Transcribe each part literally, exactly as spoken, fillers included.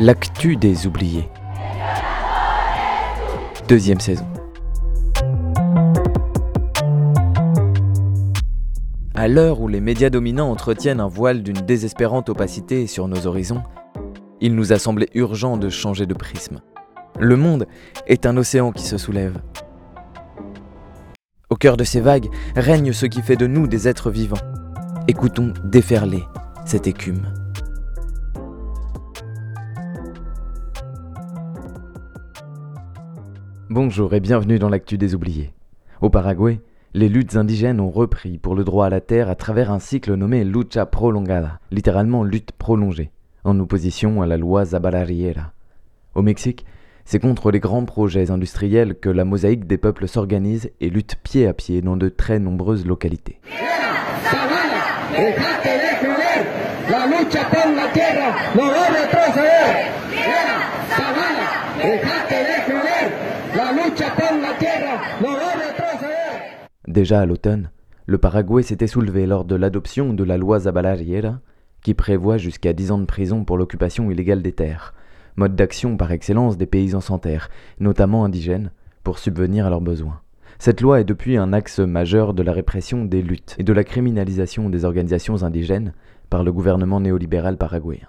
l'actu des oubliés. Deuxième saison. À l'heure où les médias dominants entretiennent un voile d'une désespérante opacité sur nos horizons, il nous a semblé urgent de changer de prisme. Le monde est un océan qui se soulève. Au cœur de ces vagues règne ce qui fait de nous des êtres vivants. Écoutons déferler cette écume. Bonjour et bienvenue dans l'actu des oubliés. Au Paraguay, les luttes indigènes ont repris pour le droit à la terre à travers un cycle nommé Lucha Prolongada, littéralement lutte prolongée, en opposition à la loi Zabala Riera. Au Mexique, c'est contre les grands projets industriels que la mosaïque des peuples s'organise et lutte pied à pied dans de très nombreuses localités. Déjà à l'automne, le Paraguay s'était soulevé lors de l'adoption de la loi Zabala Riera, qui prévoit jusqu'à dix ans de prison pour l'occupation illégale des terres, mode d'action par excellence des paysans sans terre, notamment indigènes, pour subvenir à leurs besoins. Cette loi est depuis un axe majeur de la répression des luttes et de la criminalisation des organisations indigènes par le gouvernement néolibéral paraguayen.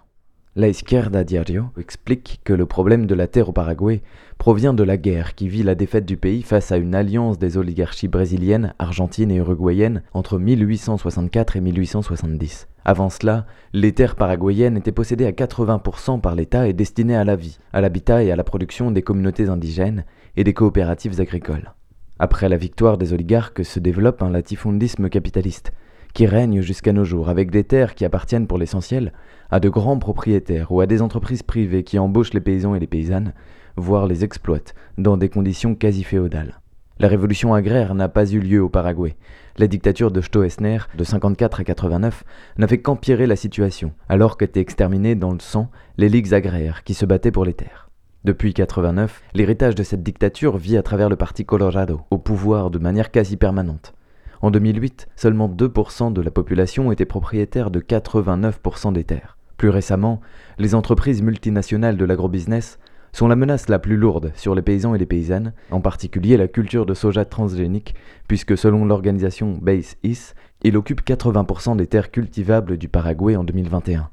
La Izquierda Diario explique que le problème de la terre au Paraguay provient de la guerre qui vit la défaite du pays face à une alliance des oligarchies brésiliennes, argentines et uruguayennes entre mille huit cent soixante-quatre et mille huit cent soixante-dix. Avant cela, les terres paraguayennes étaient possédées à quatre-vingts pour cent par l'État et destinées à la vie, à l'habitat et à la production des communautés indigènes et des coopératives agricoles. Après la victoire des oligarques se développe un latifundisme capitaliste, qui règne jusqu'à nos jours, avec des terres qui appartiennent pour l'essentiel à de grands propriétaires ou à des entreprises privées qui embauchent les paysans et les paysannes, voire les exploitent, dans des conditions quasi féodales. La révolution agraire n'a pas eu lieu au Paraguay. La dictature de Stroessner, de cinquante-quatre à quatre-vingt-neuf, n'a fait qu'empirer la situation, alors qu'étaient exterminées dans le sang les ligues agraires qui se battaient pour les terres. Depuis quatre-vingt-neuf, l'héritage de cette dictature vit à travers le parti Colorado, au pouvoir de manière quasi permanente. En deux mille huit, seulement deux pour cent de la population était propriétaire de quatre-vingt-neuf pour cent des terres. Plus récemment, les entreprises multinationales de l'agrobusiness sont la menace la plus lourde sur les paysans et les paysannes, en particulier la culture de soja transgénique, puisque selon l'organisation B A S E I S, il occupe quatre-vingts pour cent des terres cultivables du Paraguay en deux mille vingt et un.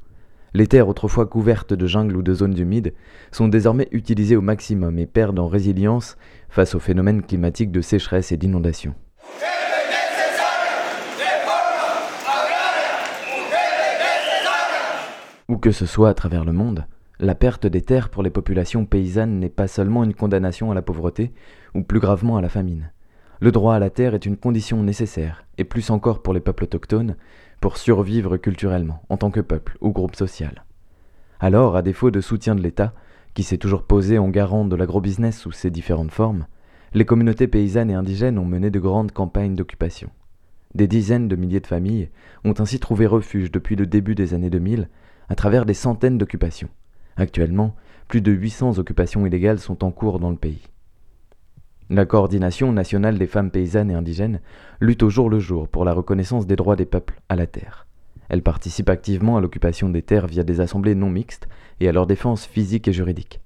Les terres autrefois couvertes de jungles ou de zones humides sont désormais utilisées au maximum et perdent en résilience face aux phénomènes climatiques de sécheresse et d'inondation. Où que ce soit à travers le monde, la perte des terres pour les populations paysannes n'est pas seulement une condamnation à la pauvreté, ou plus gravement à la famine. Le droit à la terre est une condition nécessaire, et plus encore pour les peuples autochtones, pour survivre culturellement, en tant que peuple ou groupe social. Alors, à défaut de soutien de l'État, qui s'est toujours posé en garant de l'agrobusiness sous ses différentes formes, les communautés paysannes et indigènes ont mené de grandes campagnes d'occupation. Des dizaines de milliers de familles ont ainsi trouvé refuge depuis le début des années deux mille, à travers des centaines d'occupations. Actuellement, plus de huit cents occupations illégales sont en cours dans le pays. La coordination nationale des femmes paysannes et indigènes lutte au jour le jour pour la reconnaissance des droits des peuples à la terre. Elle participe activement à l'occupation des terres via des assemblées non mixtes et à leur défense physique et juridique.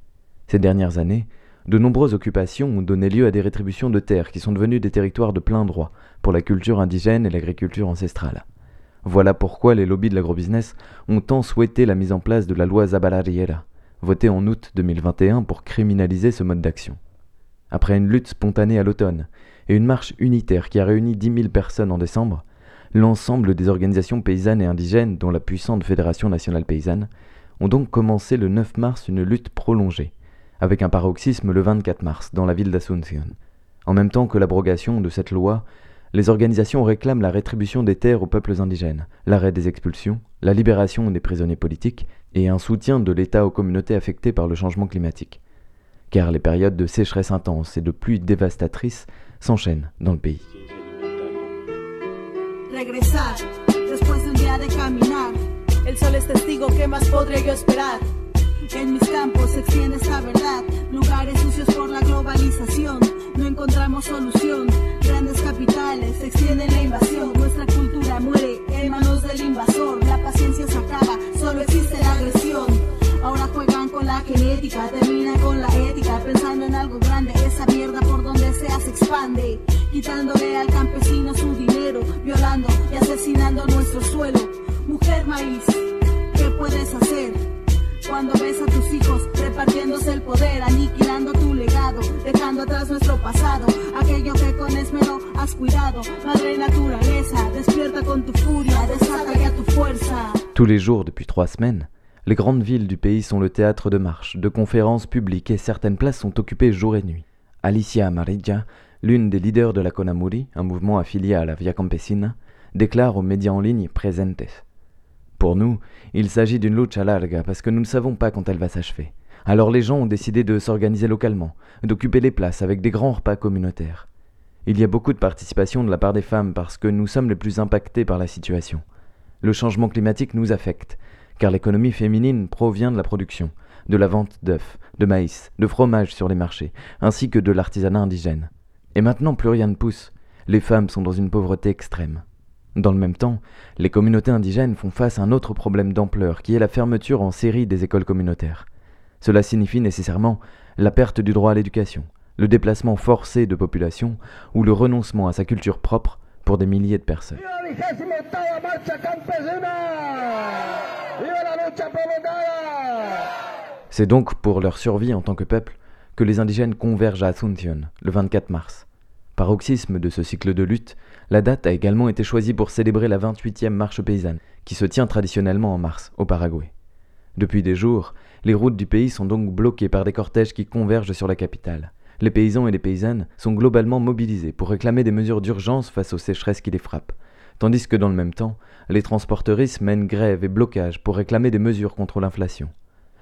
Ces dernières années, de nombreuses occupations ont donné lieu à des rétributions de terres qui sont devenues des territoires de plein droit pour la culture indigène et l'agriculture ancestrale. Voilà pourquoi les lobbies de l'agrobusiness ont tant souhaité la mise en place de la loi Zabala Riera, votée en août deux mille vingt et un pour criminaliser ce mode d'action. Après une lutte spontanée à l'automne et une marche unitaire qui a réuni dix mille personnes en décembre, l'ensemble des organisations paysannes et indigènes, dont la puissante Fédération nationale paysanne, ont donc commencé le neuf mars une lutte prolongée, avec un paroxysme le vingt-quatre mars dans la ville d'Asunción. En même temps que l'abrogation de cette loi, les organisations réclament la rétribution des terres aux peuples indigènes, l'arrêt des expulsions, la libération des prisonniers politiques et un soutien de l'État aux communautés affectées par le changement climatique. Car les périodes de sécheresse intense et de pluie dévastatrice s'enchaînent dans le pays. termina con la ética, pensando en algo grande, esa mierda por donde sea se expande, quitándole al campesino su dinero, violando y asesinando nuestro suelo. Mujer maíz, ¿qué puedes hacer? Cuando ves a tus hijos repartiéndose el poder, aniquilando tu legado, dejando atrás nuestro pasado, aquello que con esmero has cuidado. Madre naturaleza, despierta con tu furia, desata ya tu fuerza. Tous les jours depuis trois semaines, les grandes villes du pays sont le théâtre de marches, de conférences publiques et certaines places sont occupées jour et nuit. Alicia Amarilla, l'une des leaders de la Conamuri, un mouvement affilié à la Via Campesina, déclare aux médias en ligne Presentes. Pour nous, il s'agit d'une lucha larga parce que nous ne savons pas quand elle va s'achever. Alors les gens ont décidé de s'organiser localement, d'occuper les places avec des grands repas communautaires. Il y a beaucoup de participation de la part des femmes parce que nous sommes les plus impactés par la situation. Le changement climatique nous affecte, car l'économie féminine provient de la production, de la vente d'œufs, de maïs, de fromage sur les marchés, ainsi que de l'artisanat indigène. Et maintenant, plus rien ne pousse. Les femmes sont dans une pauvreté extrême. Dans le même temps, les communautés indigènes font face à un autre problème d'ampleur, qui est la fermeture en série des écoles communautaires. Cela signifie nécessairement la perte du droit à l'éducation, le déplacement forcé de populations ou le renoncement à sa culture propre pour des milliers de personnes. C'est donc pour leur survie en tant que peuple que les indigènes convergent à Asunción, le vingt-quatre mars. Paroxysme de ce cycle de lutte, la date a également été choisie pour célébrer la vingt-huitième marche paysanne, qui se tient traditionnellement en mars, au Paraguay. Depuis des jours, les routes du pays sont donc bloquées par des cortèges qui convergent sur la capitale. Les paysans et les paysannes sont globalement mobilisés pour réclamer des mesures d'urgence face aux sécheresses qui les frappent. Tandis que dans le même temps, les transporteristes mènent grève et blocage pour réclamer des mesures contre l'inflation.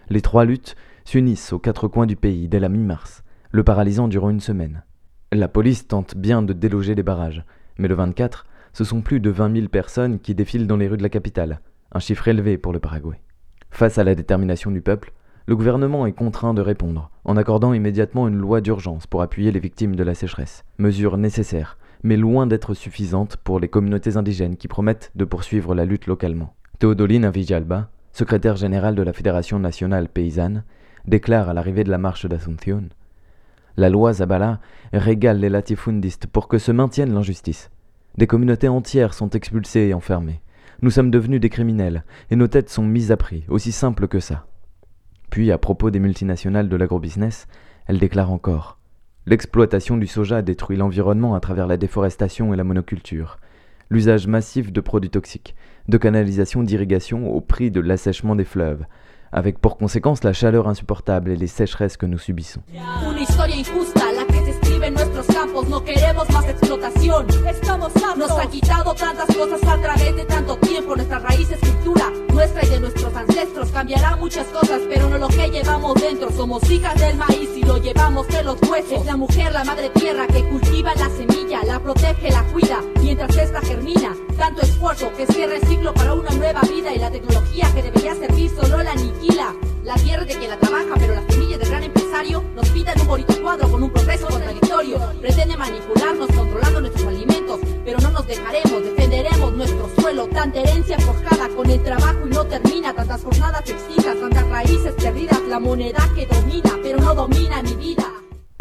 Les trois luttes s'unissent aux quatre coins du pays dès la mi-mars, le paralysant durant une semaine. La police tente bien de déloger les barrages, mais le vingt-quatre, ce sont plus de vingt mille personnes qui défilent dans les rues de la capitale, un chiffre élevé pour le Paraguay. Face à la détermination du peuple, le gouvernement est contraint de répondre, en accordant immédiatement une loi d'urgence pour appuyer les victimes de la sécheresse. Mesure nécessaire, mais loin d'être suffisante pour les communautés indigènes qui promettent de poursuivre la lutte localement. Théodolina Vigalba, secrétaire générale de la Fédération nationale paysanne, déclare à l'arrivée de la marche d'Asunción « La loi Zabala régale les latifundistes pour que se maintienne l'injustice. Des communautés entières sont expulsées et enfermées. Nous sommes devenus des criminels et nos têtes sont mises à prix, aussi simple que ça. » Puis, à propos des multinationales de l'agrobusiness, elle déclare encore: l'exploitation du soja détruit l'environnement à travers la déforestation et la monoculture. L'usage massif de produits toxiques, de canalisations d'irrigation au prix de l'assèchement des fleuves, avec pour conséquence la chaleur insupportable et les sécheresses que nous subissons.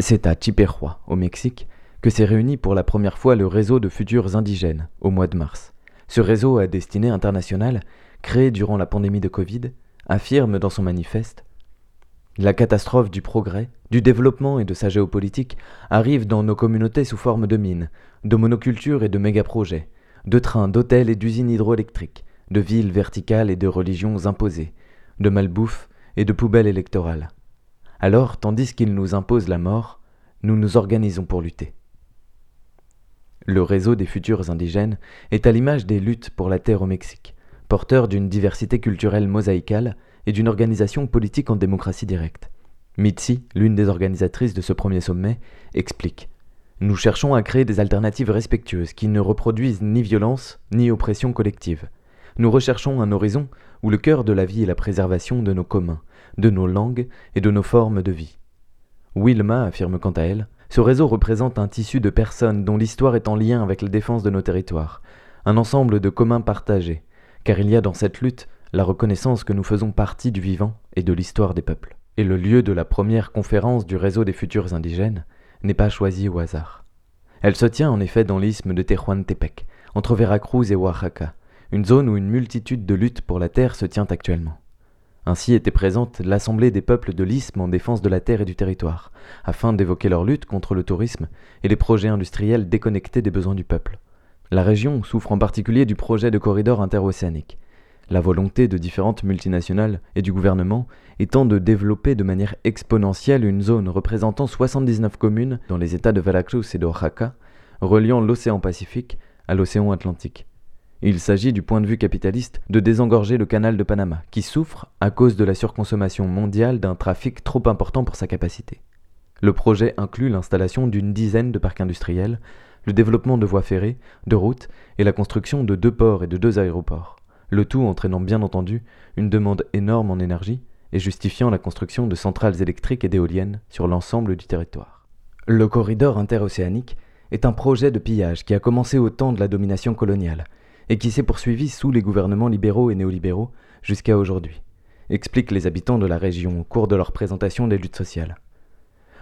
C'est à Chiperrua, au Mexique, que s'est réuni pour la première fois le réseau de futurs indigènes, au mois de mars. Ce réseau à destinée internationale, créé durant la pandémie de Covid, affirme dans son manifeste: la catastrophe du progrès, du développement et de sa géopolitique arrive dans nos communautés sous forme de mines, de monocultures et de méga-projets, de trains, d'hôtels et d'usines hydroélectriques, de villes verticales et de religions imposées, de malbouffe et de poubelles électorales. Alors, tandis qu'ils nous imposent la mort, nous nous organisons pour lutter. Le réseau des futurs indigènes est à l'image des luttes pour la terre au Mexique, porteur d'une diversité culturelle mosaïcale et d'une organisation politique en démocratie directe. Mitzi, l'une des organisatrices de ce premier sommet, explique: « Nous cherchons à créer des alternatives respectueuses qui ne reproduisent ni violence ni oppression collective. Nous recherchons un horizon où le cœur de la vie est la préservation de nos communs, de nos langues et de nos formes de vie. » Wilma affirme quant à elle: « Ce réseau représente un tissu de personnes dont l'histoire est en lien avec la défense de nos territoires, un ensemble de communs partagés, car il y a dans cette lutte la reconnaissance que nous faisons partie du vivant et de l'histoire des peuples. » et le lieu de la première conférence du réseau des futurs indigènes n'est pas choisi au hasard. Elle se tient en effet dans l'isthme de Tehuantepec, entre Veracruz et Oaxaca, une zone où une multitude de luttes pour la terre se tient actuellement. Ainsi était présente l'Assemblée des peuples de l'isthme en défense de la terre et du territoire, afin d'évoquer leur lutte contre le tourisme et les projets industriels déconnectés des besoins du peuple. La région souffre en particulier du projet de corridor interocéanique. La volonté de différentes multinationales et du gouvernement étant de développer de manière exponentielle une zone représentant soixante-dix-neuf communes dans les états de Veracruz et de Oaxaca, reliant l'océan Pacifique à l'océan Atlantique. Il s'agit du point de vue capitaliste de désengorger le canal de Panama, qui souffre à cause de la surconsommation mondiale d'un trafic trop important pour sa capacité. Le projet inclut l'installation d'une dizaine de parcs industriels, le développement de voies ferrées, de routes et la construction de deux ports et de deux aéroports, le tout entraînant bien entendu une demande énorme en énergie et justifiant la construction de centrales électriques et d'éoliennes sur l'ensemble du territoire. Le corridor interocéanique est un projet de pillage qui a commencé au temps de la domination coloniale, et qui s'est poursuivi sous les gouvernements libéraux et néolibéraux jusqu'à aujourd'hui, expliquent les habitants de la région au cours de leur présentation des luttes sociales.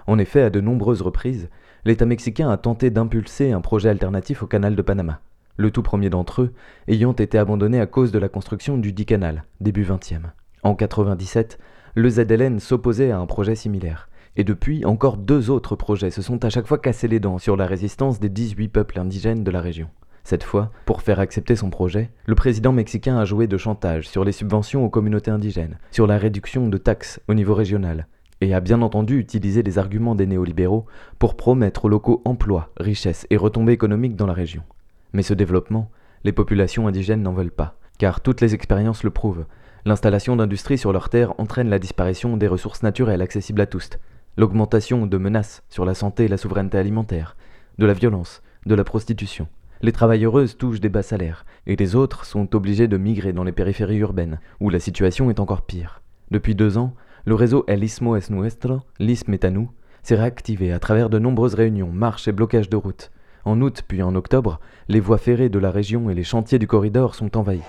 En effet, à de nombreuses reprises, l'État mexicain a tenté d'impulser un projet alternatif au canal de Panama, le tout premier d'entre eux ayant été abandonné à cause de la construction du dit canal, début vingtième. En quatre-vingt-dix-sept, le Z L N s'opposait à un projet similaire, et depuis, encore deux autres projets se sont à chaque fois cassés les dents sur la résistance des dix-huit peuples indigènes de la région. Cette fois, pour faire accepter son projet, le président mexicain a joué de chantage sur les subventions aux communautés indigènes, sur la réduction de taxes au niveau régional, et a bien entendu utilisé les arguments des néolibéraux pour promettre aux locaux emploi, richesse et retombées économiques dans la région. Mais ce développement, les populations indigènes n'en veulent pas, car toutes les expériences le prouvent. L'installation d'industries sur leurs terres entraîne la disparition des ressources naturelles accessibles à tous, l'augmentation de menaces sur la santé et la souveraineté alimentaire, de la violence, de la prostitution. Les travailleuses touchent des bas salaires, et les autres sont obligées de migrer dans les périphéries urbaines, où la situation est encore pire. Depuis deux ans, le réseau El Istmo es Nuestro, l'isthme est à nous, s'est réactivé à travers de nombreuses réunions, marches et blocages de routes. En août puis en octobre, les voies ferrées de la région et les chantiers du corridor sont envahis.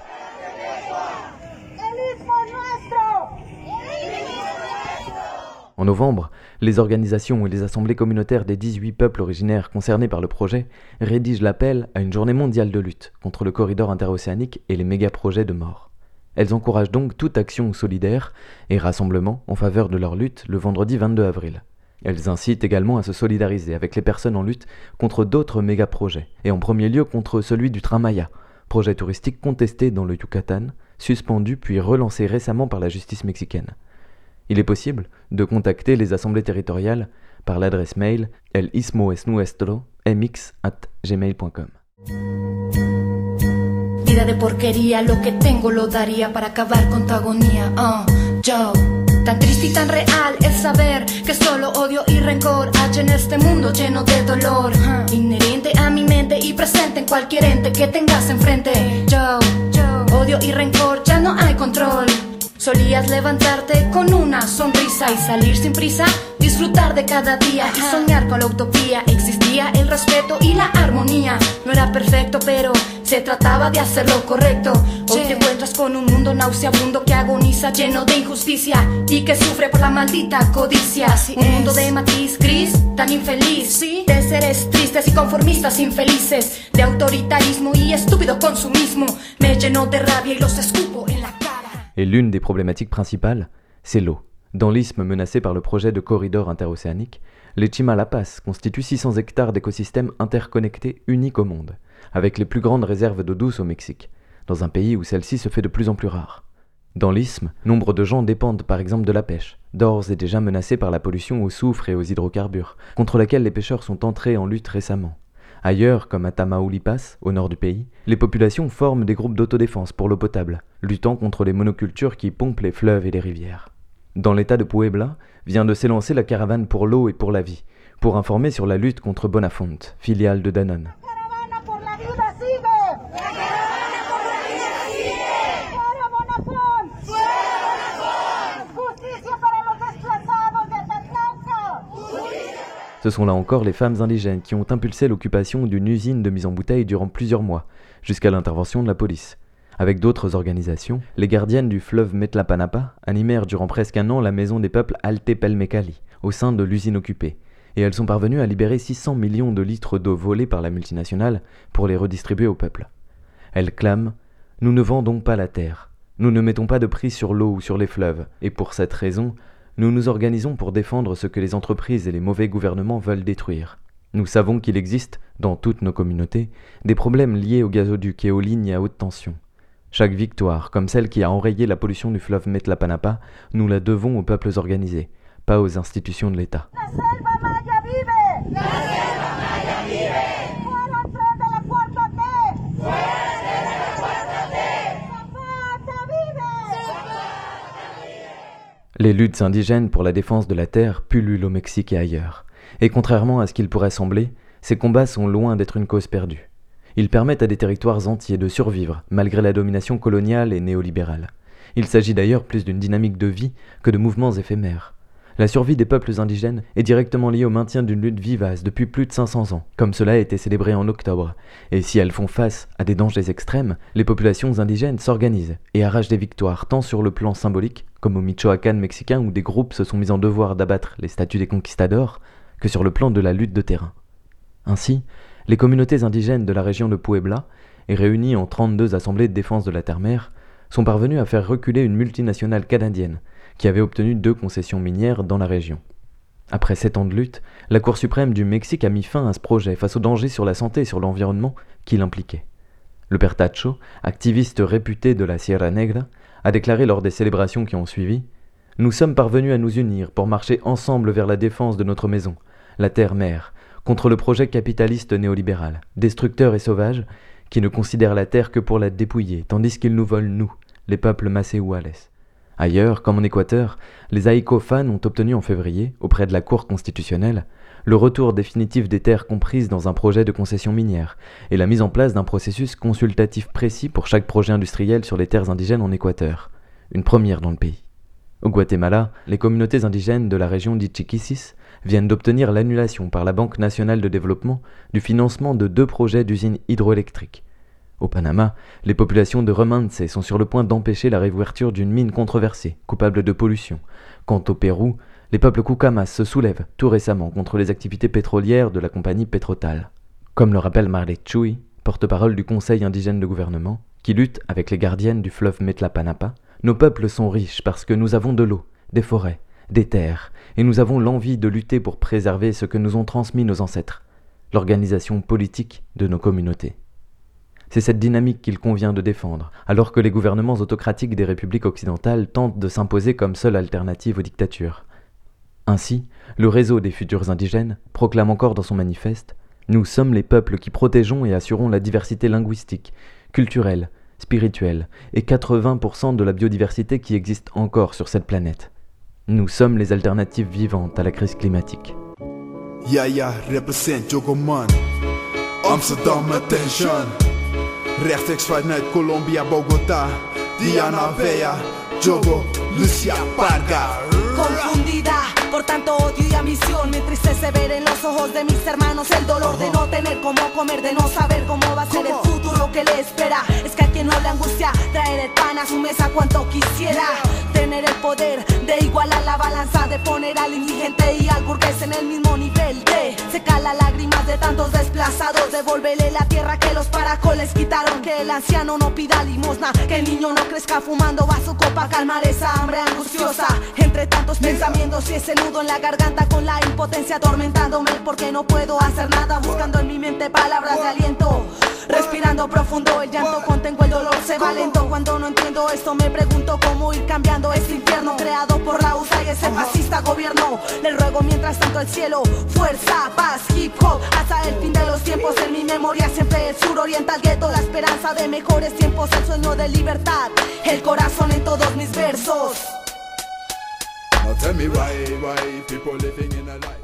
En novembre, les organisations et les assemblées communautaires des dix-huit peuples originaires concernés par le projet rédigent l'appel à une journée mondiale de lutte contre le corridor interocéanique et les méga-projets de mort. Elles encouragent donc toute action solidaire et rassemblement en faveur de leur lutte le vendredi vingt-deux avril. Elles incitent également à se solidariser avec les personnes en lutte contre d'autres méga-projets, et en premier lieu contre celui du Train Maya, projet touristique contesté dans le Yucatan, suspendu puis relancé récemment par la justice mexicaine. Il est possible de contacter les assemblées territoriales par l'adresse mail el istmo es nuestro m x arobase gmail point com. Vida de porquería, lo que tengo lo daría para acabar con tu agonía. Uh, yo, tan triste y tan real es saber que solo odio y rencor hay en este mundo lleno de dolor, uh, inherente a mi mente y presente en cualquier ente que tengas enfrente. Yo, yo, odio y rencor, ya no hay control. Solías levantarte con una sonrisa y salir sin prisa, disfrutar de cada día y soñar con la utopía. Existía el respeto y la armonía. No era perfecto, pero se trataba de hacer lo correcto. Hoy te encuentras con un mundo nauseabundo que agoniza, lleno de injusticia y que sufre por la maldita codicia. Un mundo de matiz gris, tan infeliz, de seres tristes y conformistas infelices, de autoritarismo y estúpido consumismo. Me llenó de rabia y los escupo en la cara. Et l'une des problématiques principales, c'est l'eau. Dans l'isthme menacé par le projet de corridor interocéanique, les Chimalapas constituent six cents hectares d'écosystèmes interconnectés uniques au monde, avec les plus grandes réserves d'eau douce au Mexique, dans un pays où celle-ci se fait de plus en plus rare. Dans l'isthme, nombre de gens dépendent par exemple de la pêche, d'ores et déjà menacée par la pollution au soufre et aux hydrocarbures, contre laquelle les pêcheurs sont entrés en lutte récemment. Ailleurs, comme à Tamaulipas, au nord du pays, les populations forment des groupes d'autodéfense pour l'eau potable, luttant contre les monocultures qui pompent les fleuves et les rivières. Dans l'état de Puebla, vient de s'élancer la caravane pour l'eau et pour la vie, pour informer sur la lutte contre Bonafont, filiale de Danone. Ce sont là encore les femmes indigènes qui ont impulsé l'occupation d'une usine de mise en bouteille durant plusieurs mois, jusqu'à l'intervention de la police. Avec d'autres organisations, les gardiennes du fleuve Metlapanapa animèrent durant presque un an la maison des peuples Altepelmekali, au sein de l'usine occupée, et elles sont parvenues à libérer six cents millions de litres d'eau volée par la multinationale pour les redistribuer au peuple. Elles clament « Nous ne vendons pas la terre, nous ne mettons pas de prix sur l'eau ou sur les fleuves, et pour cette raison, nous nous organisons pour défendre ce que les entreprises et les mauvais gouvernements veulent détruire. Nous savons qu'il existe, dans toutes nos communautés, des problèmes liés aux gazoducs et aux lignes à haute tension. Chaque victoire, comme celle qui a enrayé la pollution du fleuve Metlapanapa, nous la devons aux peuples organisés, pas aux institutions de l'État. » Les luttes indigènes pour la défense de la terre pullulent au Mexique et ailleurs. Et contrairement à ce qu'il pourrait sembler, ces combats sont loin d'être une cause perdue. Ils permettent à des territoires entiers de survivre, malgré la domination coloniale et néolibérale. Il s'agit d'ailleurs plus d'une dynamique de vie que de mouvements éphémères. La survie des peuples indigènes est directement liée au maintien d'une lutte vivace depuis plus de cinq cents ans, comme cela a été célébré en octobre. Et si elles font face à des dangers extrêmes, les populations indigènes s'organisent et arrachent des victoires tant sur le plan symbolique, comme au Michoacán mexicain où des groupes se sont mis en devoir d'abattre les statues des conquistadors, que sur le plan de la lutte de terrain. Ainsi, les communautés indigènes de la région de Puebla, et réunies en trente-deux assemblées de défense de la terre-mère, sont parvenues à faire reculer une multinationale canadienne, qui avait obtenu deux concessions minières dans la région. Après sept ans de lutte, la Cour suprême du Mexique a mis fin à ce projet face aux dangers sur la santé et sur l'environnement qui l'impliquaient. Le père Tacho, activiste réputé de la Sierra Negra, a déclaré lors des célébrations qui ont suivi « Nous sommes parvenus à nous unir pour marcher ensemble vers la défense de notre maison, la terre-mère, contre le projet capitaliste néolibéral, destructeur et sauvage, qui ne considère la terre que pour la dépouiller, tandis qu'il nous vole nous, les peuples Masehuales. » Ailleurs, comme en Équateur, les aïkofans ont obtenu en février, auprès de la Cour constitutionnelle, le retour définitif des terres comprises dans un projet de concession minière et la mise en place d'un processus consultatif précis pour chaque projet industriel sur les terres indigènes en Équateur, une première dans le pays. Au Guatemala, les communautés indigènes de la région d'Ichiquisis viennent d'obtenir l'annulation par la Banque nationale de développement du financement de deux projets d'usines hydroélectriques. Au Panama, les populations de Remanse sont sur le point d'empêcher la réouverture d'une mine controversée, coupable de pollution. Quant au Pérou, les peuples Cucamas se soulèvent tout récemment contre les activités pétrolières de la compagnie Petrotal. Comme le rappelle Marley Chui, porte-parole du Conseil indigène de gouvernement, qui lutte avec les gardiennes du fleuve Metlapanapa, nos peuples sont riches parce que nous avons de l'eau, des forêts, des terres, et nous avons l'envie de lutter pour préserver ce que nous ont transmis nos ancêtres, l'organisation politique de nos communautés. C'est cette dynamique qu'il convient de défendre, alors que les gouvernements autocratiques des républiques occidentales tentent de s'imposer comme seule alternative aux dictatures. Ainsi, le réseau des futurs indigènes proclame encore dans son manifeste « Nous sommes les peuples qui protégeons et assurons la diversité linguistique, culturelle, spirituelle et quatre-vingts pour cent de la biodiversité qui existe encore sur cette planète. Nous sommes les alternatives vivantes à la crise climatique. » Yeah, yeah, represent Djogo Man. Amsterdam attention. Rechtstreeks vanuit Colombia, Bogota, Diana Vea, Djogo, Lucia Parga. Confundida por tanto odio y ambición, me entristece ver en los ojos de mis hermanos el dolor uh-huh. de no tener cómo comer, de no saber cómo va a ser ¿Cómo? el futuro que le espera. Es que a quien no le angustia traer el pan a su mesa cuanto quisiera. Tener el poder de igualar la balanza, de poner al indigente y al burgués en el mismo nivel, de secar las lágrimas de tantos desplazados, devolverle la tierra que los paracoles quitaron, que el anciano no pida limosna, que el niño no crezca fumando vaso copa, calmar esa hambre angustiosa, entre tantos pensamientos y ese nudo en la garganta con la impotencia atormentándome porque no puedo hacer nada, buscando en mi mente palabras de aliento, respirando profundo el llanto, contengo el dolor, se va lento, cuando no entiendo esto me pregunto cómo ir cambiando este infierno creado por la U S A y ese fascista gobierno. Le ruego mientras tanto al cielo fuerza, paz, hip hop hasta el fin de los tiempos. En mi memoria siempre el sur oriental gueto, la esperanza de mejores tiempos, el sueño de libertad, el corazón en todos mis versos.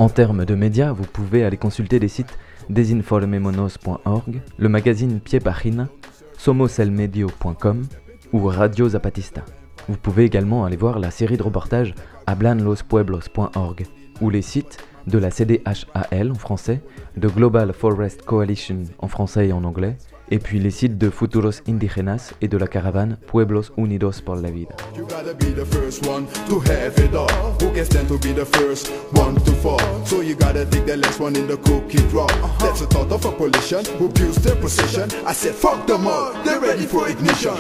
En termes de médias, vous pouvez aller consulter les sites desinformemonos point org, le magazine Pie Pagina, somoselmedio point com ou Radio Zapatista. Vous pouvez également aller voir la série de reportages hablan los pueblos point org ou les sites de la C D H A L en français, de Global Forest Coalition en français et en anglais, et puis les sites de Futuros Indígenas et de la caravane Pueblos Unidos por la Vida.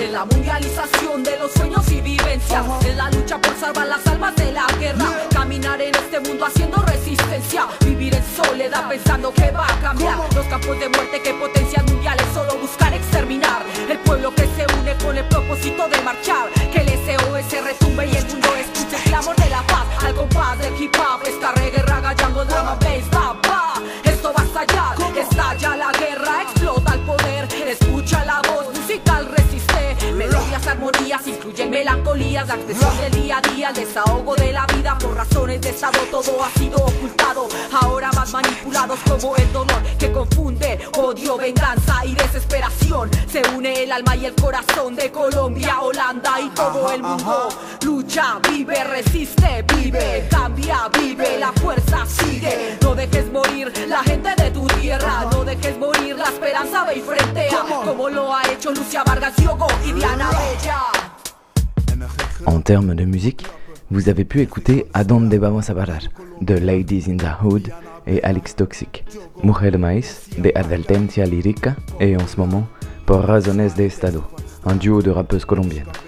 En la mundialización de los sueños y vivencias, en la lucha por salvar las almas de la guerra, caminar en este mundo haciendo resistencia, vivir en soledad pensando que va a cambiar, los campos de muerte que potencias mundiales solo buscar exterminar, el pueblo que se une con el propósito de marchar, que el S O S retumbe y el mundo escuche el clamor de la paz, al compás del hip hop, esta reggae raga, django, drama, bass, baba, esto va a estallar, estalla la guerra, explota el poder, escucha la voz musical, resiste, melodías, armonías, incluyen melancolías, la expresión del día a día, el desahogo de la vida, por razones de estado todo ha sido ocultado, ahora más manipulados como el dolor que confunde, odio, venganza y desesperación, se une el alma y el corazón de Colombia, Holanda y todo el mundo, lucha, vive, resiste, vive, cambia, vive, la fuerza sigue, no dejes morir la gente de tu tierra, no dejes morir la esperanza, ve y frentea, como lo ha hecho Lucia Vargas Llogo y Diana Bella. En termes de musique, vous avez pu écouter A Donde Vamos a Parar de Ladies in the Hood et Alex Toxic, Mujer Maíz de Advertencia Lírica et en ce moment, Por Razones de Estado, un duo de rappeuses colombiennes.